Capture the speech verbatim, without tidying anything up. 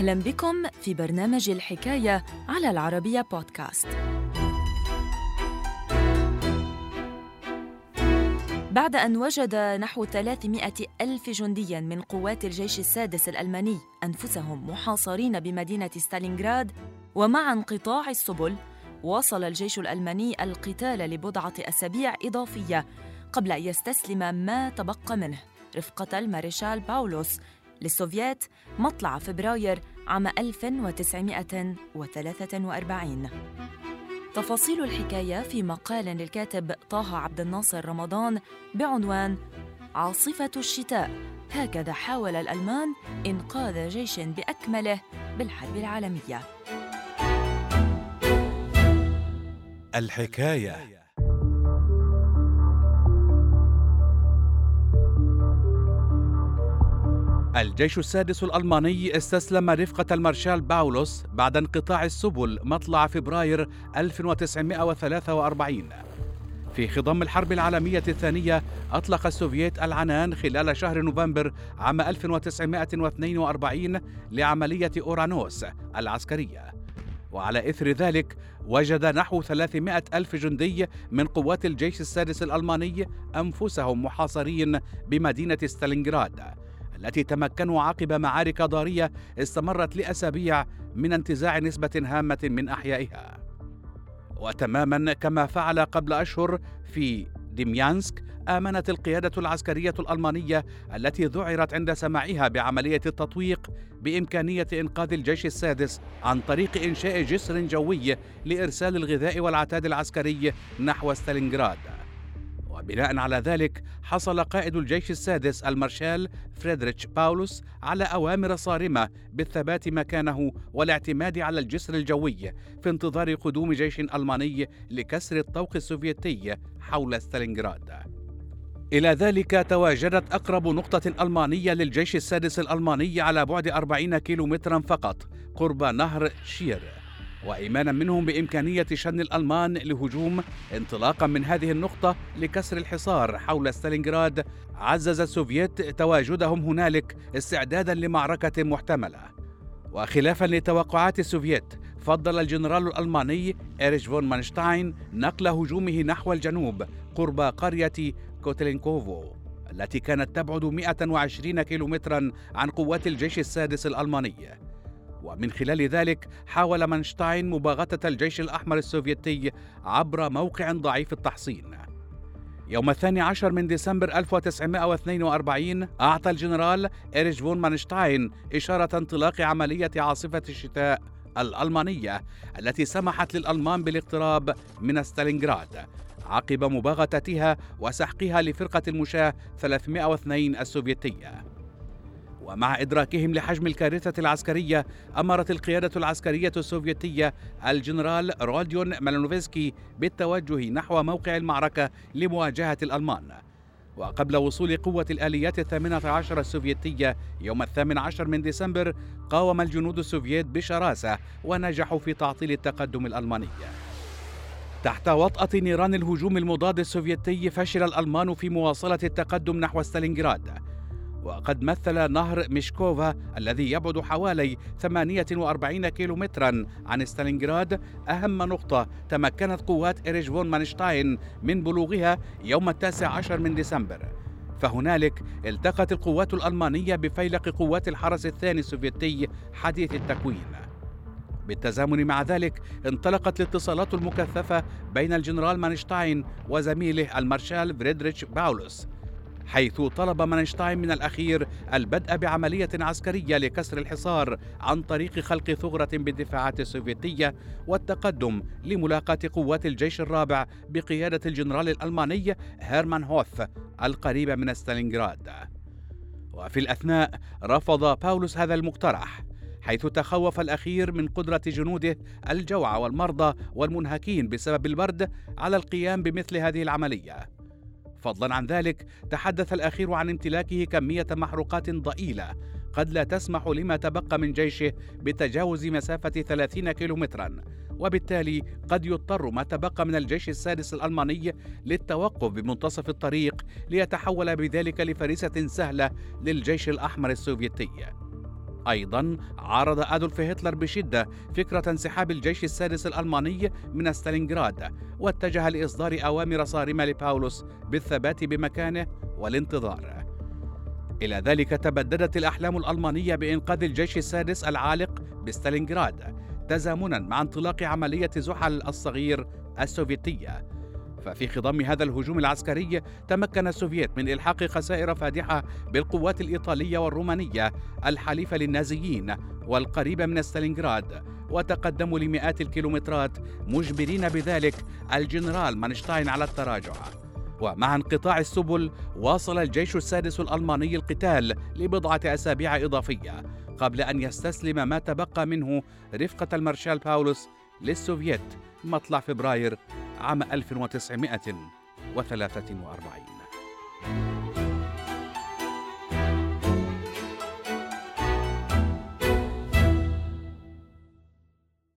أهلاً بكم في برنامج الحكاية على العربية بودكاست. بعد أن وجد نحو ثلاثمائة ألف جندياً من قوات الجيش السادس الألماني أنفسهم محاصرين بمدينة ستالينغراد، ومع انقطاع السبل، واصل الجيش الألماني القتال لبضعة أسابيع إضافية قبل أن يستسلم ما تبقى منه رفقة المارشال باولوس للسوفييت مطلع فبراير عام ألف وتسعمائة وثلاثة وأربعين. تفاصيل الحكاية في مقال للكاتب طه عبد الناصر رمضان بعنوان عاصفة الشتاء، هكذا حاول الألمان إنقاذ جيش بأكمله بالحرب العالمية. الحكاية. الجيش السادس الألماني استسلم رفقة المارشال باولوس بعد انقطاع السبل مطلع فبراير ألف وتسعمائة وثلاثة وأربعين. في خضم الحرب العالمية الثانية، أطلق السوفييت العنان خلال شهر نوفمبر عام ألف وتسعمائة واثنين وأربعين لعملية أورانوس العسكرية، وعلى إثر ذلك وجد نحو ثلاثمائة ألف جندي من قوات الجيش السادس الألماني أنفسهم محاصرين بمدينة ستالينغراد، التي تمكنوا عقب معارك ضارية استمرت لأسابيع من انتزاع نسبة هامة من أحيائها. وتماماً كما فعل قبل أشهر في ديميانسك، آمنت القيادة العسكرية الألمانية التي ذعرت عند سماعها بعملية التطويق بإمكانية إنقاذ الجيش السادس عن طريق إنشاء جسر جوي لإرسال الغذاء والعتاد العسكري نحو ستالينغراد. وبناء على ذلك حصل قائد الجيش السادس المارشال فريدريتش باولوس على أوامر صارمة بالثبات مكانه والاعتماد على الجسر الجوي في انتظار قدوم جيش ألماني لكسر الطوق السوفيتي حول ستالينغراد. إلى ذلك تواجدت أقرب نقطة ألمانية للجيش السادس الألماني على بعد أربعين كيلومتراً فقط قرب نهر شير، وإيمانا منهم بإمكانية شن الألمان لهجوم انطلاقا من هذه النقطة لكسر الحصار حول ستالينغراد، عزز السوفييت تواجدهم هنالك استعدادا لمعركة محتملة. وخلافا لتوقعات السوفييت، فضل الجنرال الألماني إيريش فون مانشتاين نقل هجومه نحو الجنوب قرب قرية كوتلينكوفو التي كانت تبعد مائة وعشرين كيلومترا عن قوات الجيش السادس الألماني، ومن خلال ذلك حاول مانشتاين مباغتة الجيش الأحمر السوفيتي عبر موقع ضعيف التحصين. يوم الثاني عشر من ديسمبر ألف وتسعمائة واثنين وأربعين أعطى الجنرال إيريش فون مانشتاين إشارة انطلاق عملية عاصفة الشتاء الألمانية التي سمحت للألمان بالاقتراب من ستالينغراد عقب مباغتتها وسحقها لفرقة المشاة ثلاثمائة واثنين السوفيتية. ومع إدراكهم لحجم الكارثة العسكرية، أمرت القيادة العسكرية السوفيتية الجنرال روديون مالينوفسكي بالتوجه نحو موقع المعركة لمواجهة الألمان. وقبل وصول قوة الآليات الثامنة عشر السوفيتية يوم الثامن عشر من ديسمبر، قاوم الجنود السوفييت بشراسة ونجحوا في تعطيل التقدم الألماني. تحت وطأة نيران الهجوم المضاد السوفيتي، فشل الألمان في مواصلة التقدم نحو ستالينغراد. وقد مثل نهر ميشكوفا الذي يبعد حوالي ثمانية وأربعين كيلومتراً عن ستالينغراد أهم نقطة تمكنت قوات إيريش فون مانشتاين من بلوغها يوم التاسع عشر من ديسمبر. فهنالك التقت القوات الألمانية بفيلق قوات الحرس الثاني السوفيتي حديث التكوين. بالتزامن مع ذلك، انطلقت الاتصالات المكثفة بين الجنرال مانشتاين وزميله المارشال فريدريتش باولوس، حيث طلب مانشتاين من الأخير البدء بعملية عسكرية لكسر الحصار عن طريق خلق ثغرة بالدفاعات السوفيتية والتقدم لملاقاة قوات الجيش الرابع بقيادة الجنرال الألماني هيرمان هوث القريبة من ستالينغراد. وفي الأثناء رفض باولوس هذا المقترح، حيث تخوف الأخير من قدرة جنوده الجوع والمرضى والمنهكين بسبب البرد على القيام بمثل هذه العملية. فضلا عن ذلك، تحدث الأخير عن امتلاكه كمية محروقات ضئيلة قد لا تسمح لما تبقى من جيشه بتجاوز مسافة ثلاثين كيلومترا، وبالتالي قد يضطر ما تبقى من الجيش السادس الألماني للتوقف بمنتصف الطريق ليتحول بذلك لفريسة سهلة للجيش الأحمر السوفيتي. أيضا عارض أدولف هتلر بشدة فكرة انسحاب الجيش السادس الألماني من ستالينغراد، واتجه لإصدار أوامر صارمة لباولوس بالثبات بمكانه والانتظار. إلى ذلك تبددت الأحلام الألمانية بإنقاذ الجيش السادس العالق بستالينغراد تزامنا مع انطلاق عملية زحل الصغير السوفيتية. ففي خضم هذا الهجوم العسكري تمكن السوفييت من إلحاق خسائر فادحة بالقوات الإيطالية والرومانية الحليفة للنازيين والقريبة من ستالينغراد، وتقدموا لمئات الكيلومترات مجبرين بذلك الجنرال مانشتاين على التراجع. ومع انقطاع السبل واصل الجيش السادس الألماني القتال لبضعة أسابيع إضافية قبل أن يستسلم ما تبقى منه رفقة المارشال باولوس للسوفييت مطلع فبراير عام ألف وتسعمائة وثلاثة وأربعين.